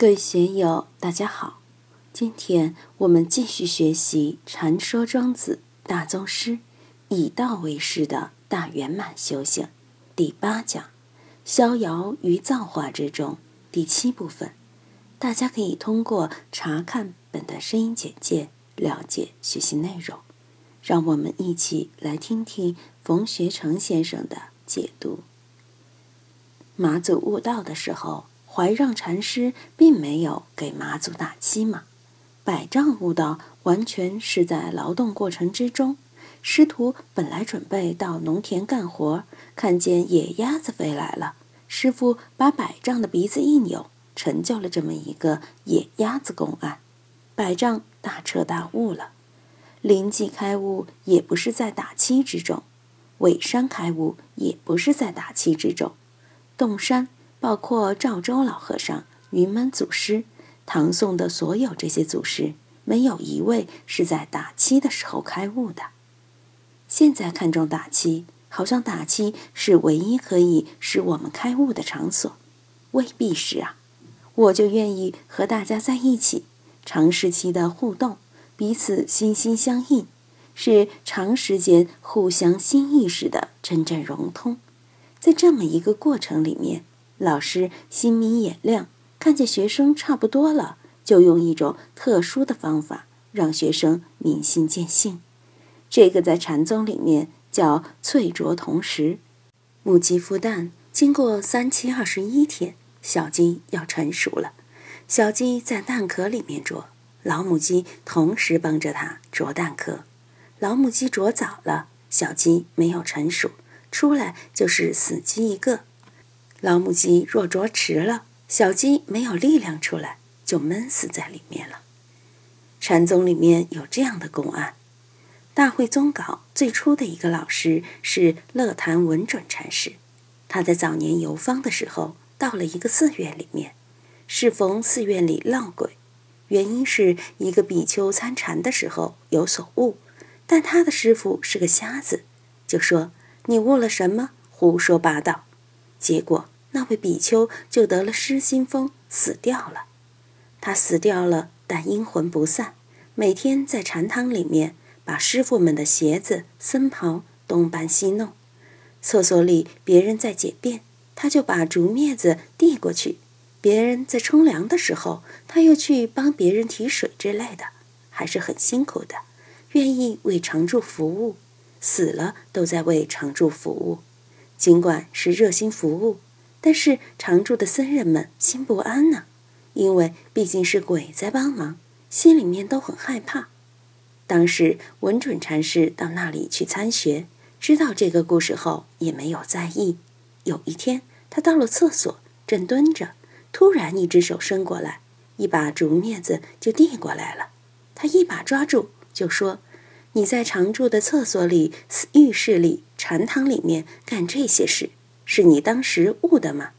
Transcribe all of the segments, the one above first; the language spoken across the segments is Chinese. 各位学友，大家好！今天我们继续学习禅说庄子大宗师以道为师的大圆满修行第8讲“逍遥于造化之中”第7部分。大家可以通过查看本的声音简介了解学习内容。让我们一起来听听冯学成先生的解读。马祖悟道的时候，怀让禅师并没有给马祖打气嘛，百丈悟道完全是在劳动过程之中。师徒本来准备到农田干活，看见野鸭子飞来了，师父把百丈的鼻子一扭，成就了这么一个野鸭子公案。百丈大彻大悟了。临济开悟也不是在打气之中，尾山开悟也不是在打气之中，洞山包括赵州老和尚、云门祖师、唐宋的所有这些祖师，没有一位是在打七的时候开悟的。现在看重打七，好像打七是唯一可以使我们开悟的场所，未必是啊。我就愿意和大家在一起，长时期的互动，彼此心心相印，是长时间互相心意识的真正融通。在这么一个过程里面，老师心明眼亮，看见学生差不多了，就用一种特殊的方法让学生明心见性。这个在禅宗里面叫淬琢铜石。母鸡孵蛋经过3期21天，小鸡要成熟了。小鸡在蛋壳里面啄，老母鸡同时帮着它啄蛋壳。老母鸡啄早了，小鸡没有成熟，出来就是死鸡一个。老母鸡若啄迟了，小鸡没有力量出来，就闷死在里面了。禅宗里面有这样的公案。大会宗稿最初的一个老师是乐坛文准禅师，他在早年游方的时候，到了一个寺院里面，适逢寺院里闹鬼，原因是一个比丘参禅的时候有所悟，但他的师父是个瞎子，就说你悟了什么，胡说八道。结果那位比丘就得了失心疯，死掉了。他死掉了，但阴魂不散，每天在禅堂里面把师父们的鞋子、僧袍东搬西弄。厕所里别人在解便，他就把竹篾子递过去；别人在冲凉的时候，他又去帮别人提水之类的，还是很辛苦的，愿意为常住服务，死了都在为常住服务。尽管是热心服务，但是常住的僧人们心不安呢，因为毕竟是鬼在帮忙，心里面都很害怕。当时文准禅师到那里去参学，知道这个故事后也没有在意。有一天他到了厕所，正蹲着，突然一只手伸过来，一把竹篾子就递过来了。他一把抓住，就说你在常住的厕所里、浴室里、禅堂里面干这些事，是你当时悟的吗？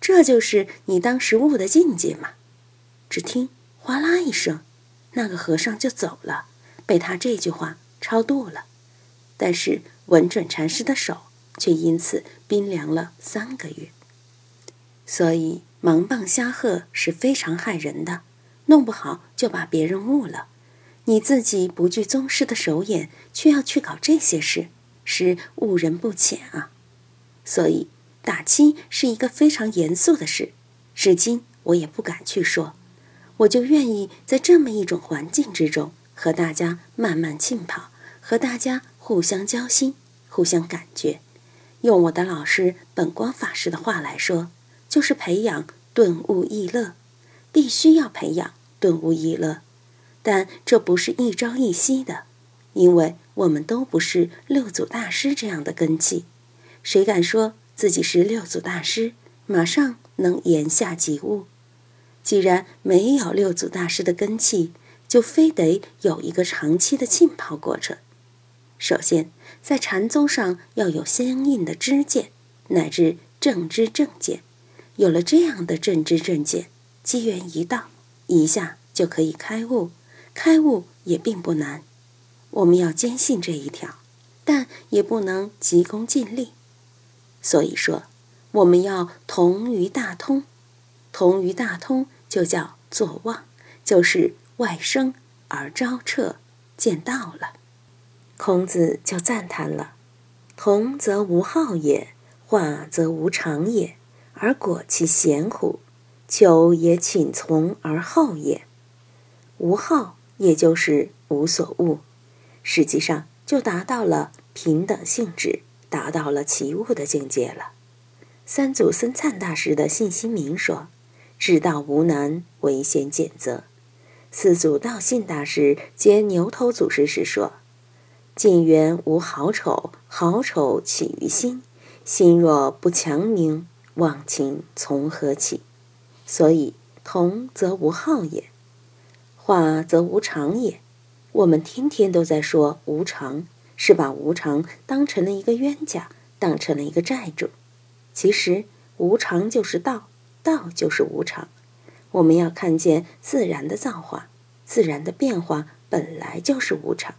这就是你当时悟的境界吗？只听哗啦一声，那个和尚就走了，被他这句话超度了。但是文准禅师的手却因此冰凉了3个月。所以盲棒瞎喝是非常害人的，弄不好就把别人误了。你自己不具宗师的手眼，却要去搞这些事，是误人不浅啊。所以打七是一个非常严肃的事，至今我也不敢去说。我就愿意在这么一种环境之中，和大家慢慢浸泡，和大家互相交心，互相感觉。用我的老师本光法师的话来说，就是培养顿悟意乐，必须要培养顿悟意乐。但这不是一朝一夕的，因为我们都不是六祖大师这样的根器。谁敢说自己是六祖大师，马上能言下即悟？既然没有六祖大师的根器，就非得有一个长期的浸泡过程。首先，在禅宗上要有相应的知见，乃至正知正见。有了这样的正知正见，机缘一到，一下就可以开悟。开悟也并不难，我们要坚信这一条，但也不能急功近利。所以说，我们要同于大通。同于大通就叫坐忘，就是外生而昭彻，见道了。孔子就赞叹了：同则无好也，化则无常也，而果其贤乎？求也寝从而好也。无好也就是无所恶，实际上就达到了平等性质，达到了齐物的境界了。三祖僧璨大师的信心明说：至道无难，唯嫌简则。四祖道信大师接牛头祖师时说：近缘无好丑，好丑起于心，心若不强明，忘情从何起？所以同则无好也，化则无常也。我们天天都在说无常，是把无常当成了一个冤家，当成了一个债主。其实无常就是道，道就是无常。我们要看见自然的造化，自然的变化本来就是无常。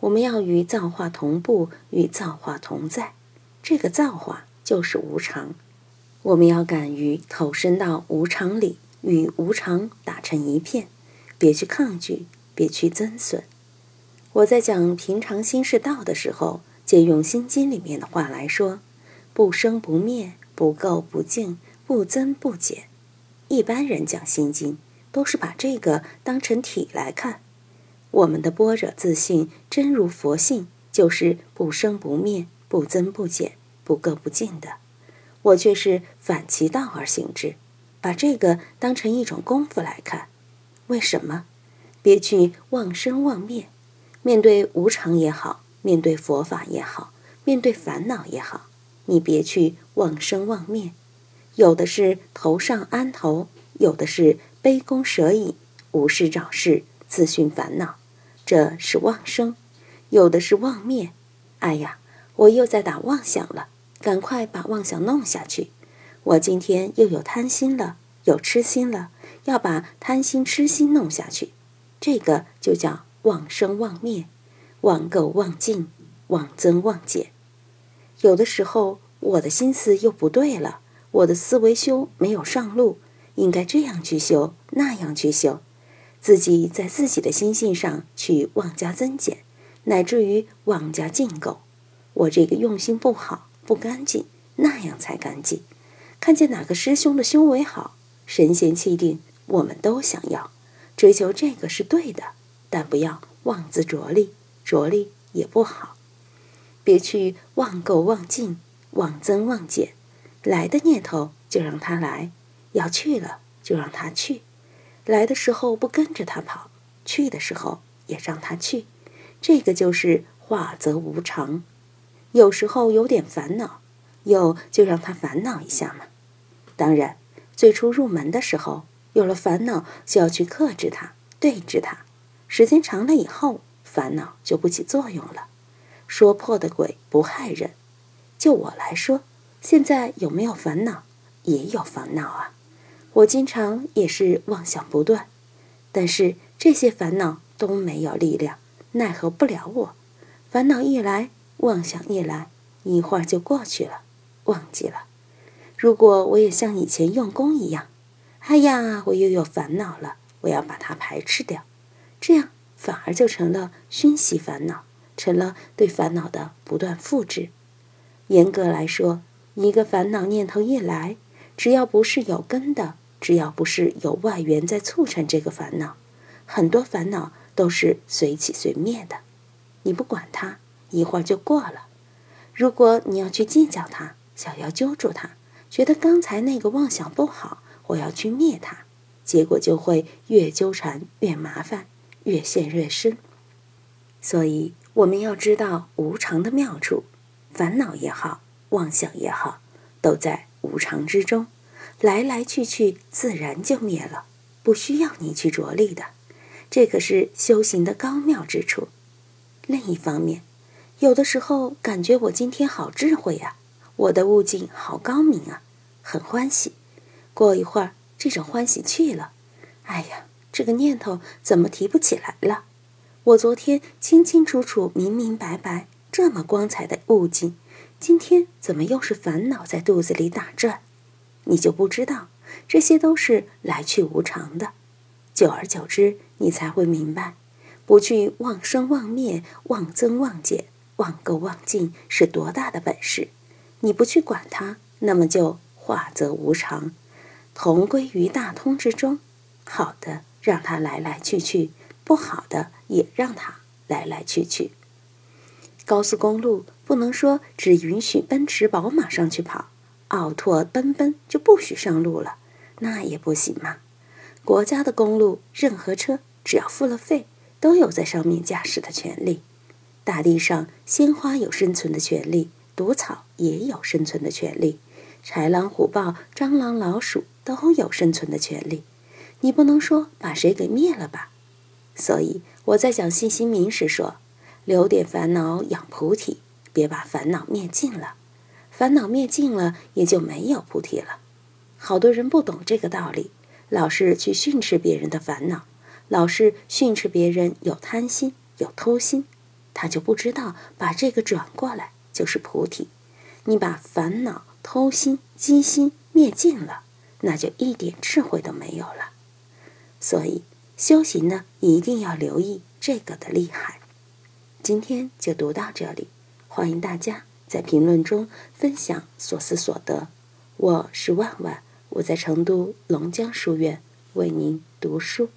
我们要与造化同步，与造化同在，这个造化就是无常。我们要敢于投身到无常里，与无常打成一片，别去抗拒，别去增损。我在讲平常心是道的时候，借用心经里面的话来说：不生不灭，不垢不净，不增不减。一般人讲心经都是把这个当成体来看。我们的般若自性真如佛性，就是不生不灭，不增不减，不垢不净的。我却是反其道而行之，把这个当成一种功夫来看。为什么？别去忘生忘灭。面对无常也好，面对佛法也好，面对烦恼也好，你别去忘生忘灭。有的是头上安头，有的是杯弓蛇影，无事找事，自寻烦恼，这是忘生；有的是忘灭，哎呀，我又在打妄想了，赶快把妄想弄下去。我今天又有贪心了，有痴心了，要把贪心痴心弄下去，这个就叫忘生忘灭，忘垢忘净，忘增忘减。有的时候我的心思又不对了，我的思维修没有上路，应该这样去修，那样去修，自己在自己的心性上去妄加增减，乃至于妄加进垢。我这个用心不好，不干净，那样才干净。看见哪个师兄的修为好，神闲气定，我们都想要追求，这个是对的，但不要妄自着力，着力也不好。别去忘垢忘净，忘增忘减。来的念头就让它来，要去了就让它去，来的时候不跟着它跑，去的时候也让它去，这个就是化则无常。有时候有点烦恼，有就让它烦恼一下嘛。当然最初入门的时候，有了烦恼就要去克制它，对治它。时间长了以后，烦恼就不起作用了。说破的鬼不害人。就我来说，现在有没有烦恼？也有烦恼啊。我经常也是妄想不断，但是这些烦恼都没有力量，奈何不了我。烦恼一来，妄想一来，一会儿就过去了，忘记了。如果我也像以前用功一样，哎呀，我又有烦恼了，我要把它排斥掉。这样反而就成了熏习烦恼，成了对烦恼的不断复制。严格来说，一个烦恼念头一来，只要不是有根的，只要不是有外缘在促成这个烦恼，很多烦恼都是随起随灭的。你不管它，一会儿就过了。如果你要去计较它，想要揪住它，觉得刚才那个妄想不好，我要去灭它，结果就会越纠缠越麻烦，越陷越深。所以我们要知道无常的妙处，烦恼也好，妄想也好，都在无常之中，来来去去，自然就灭了，不需要你去着力的。这可是修行的高妙之处。另一方面，有的时候感觉我今天好智慧啊，我的悟境好高明啊，很欢喜。过一会儿这种欢喜去了，哎呀，这个念头怎么提不起来了？我昨天清清楚楚，明明白白，这么光彩的悟境，今天怎么又是烦恼在肚子里打转？你就不知道这些都是来去无常的。久而久之，你才会明白，不去忘生忘灭、忘增忘减、忘垢忘尽是多大的本事。你不去管它，那么就化则无常，同归于大通之中。好的让它来来去去，不好的也让它来来去去。高速公路不能说只允许奔驰、宝马上去跑，奥拓、奔奔就不许上路了，那也不行嘛。国家的公路，任何车只要付了费，都有在上面驾驶的权利。大地上，鲜花有生存的权利，毒草也有生存的权利，豺狼、虎豹、蟑螂、老鼠都有生存的权利。你不能说把谁给灭了吧？所以我在讲信心明时说，留点烦恼养菩提，别把烦恼灭尽了。烦恼灭尽了，也就没有菩提了。好多人不懂这个道理，老是去训斥别人的烦恼，老是训斥别人有贪心、有偷心，他就不知道把这个转过来就是菩提。你把烦恼、偷心、积心灭尽了，那就一点智慧都没有了。所以修行呢，一定要留意这个的厉害。今天就读到这里，欢迎大家在评论中分享所思所得。我是万万，我在成都龙江书院为您读书。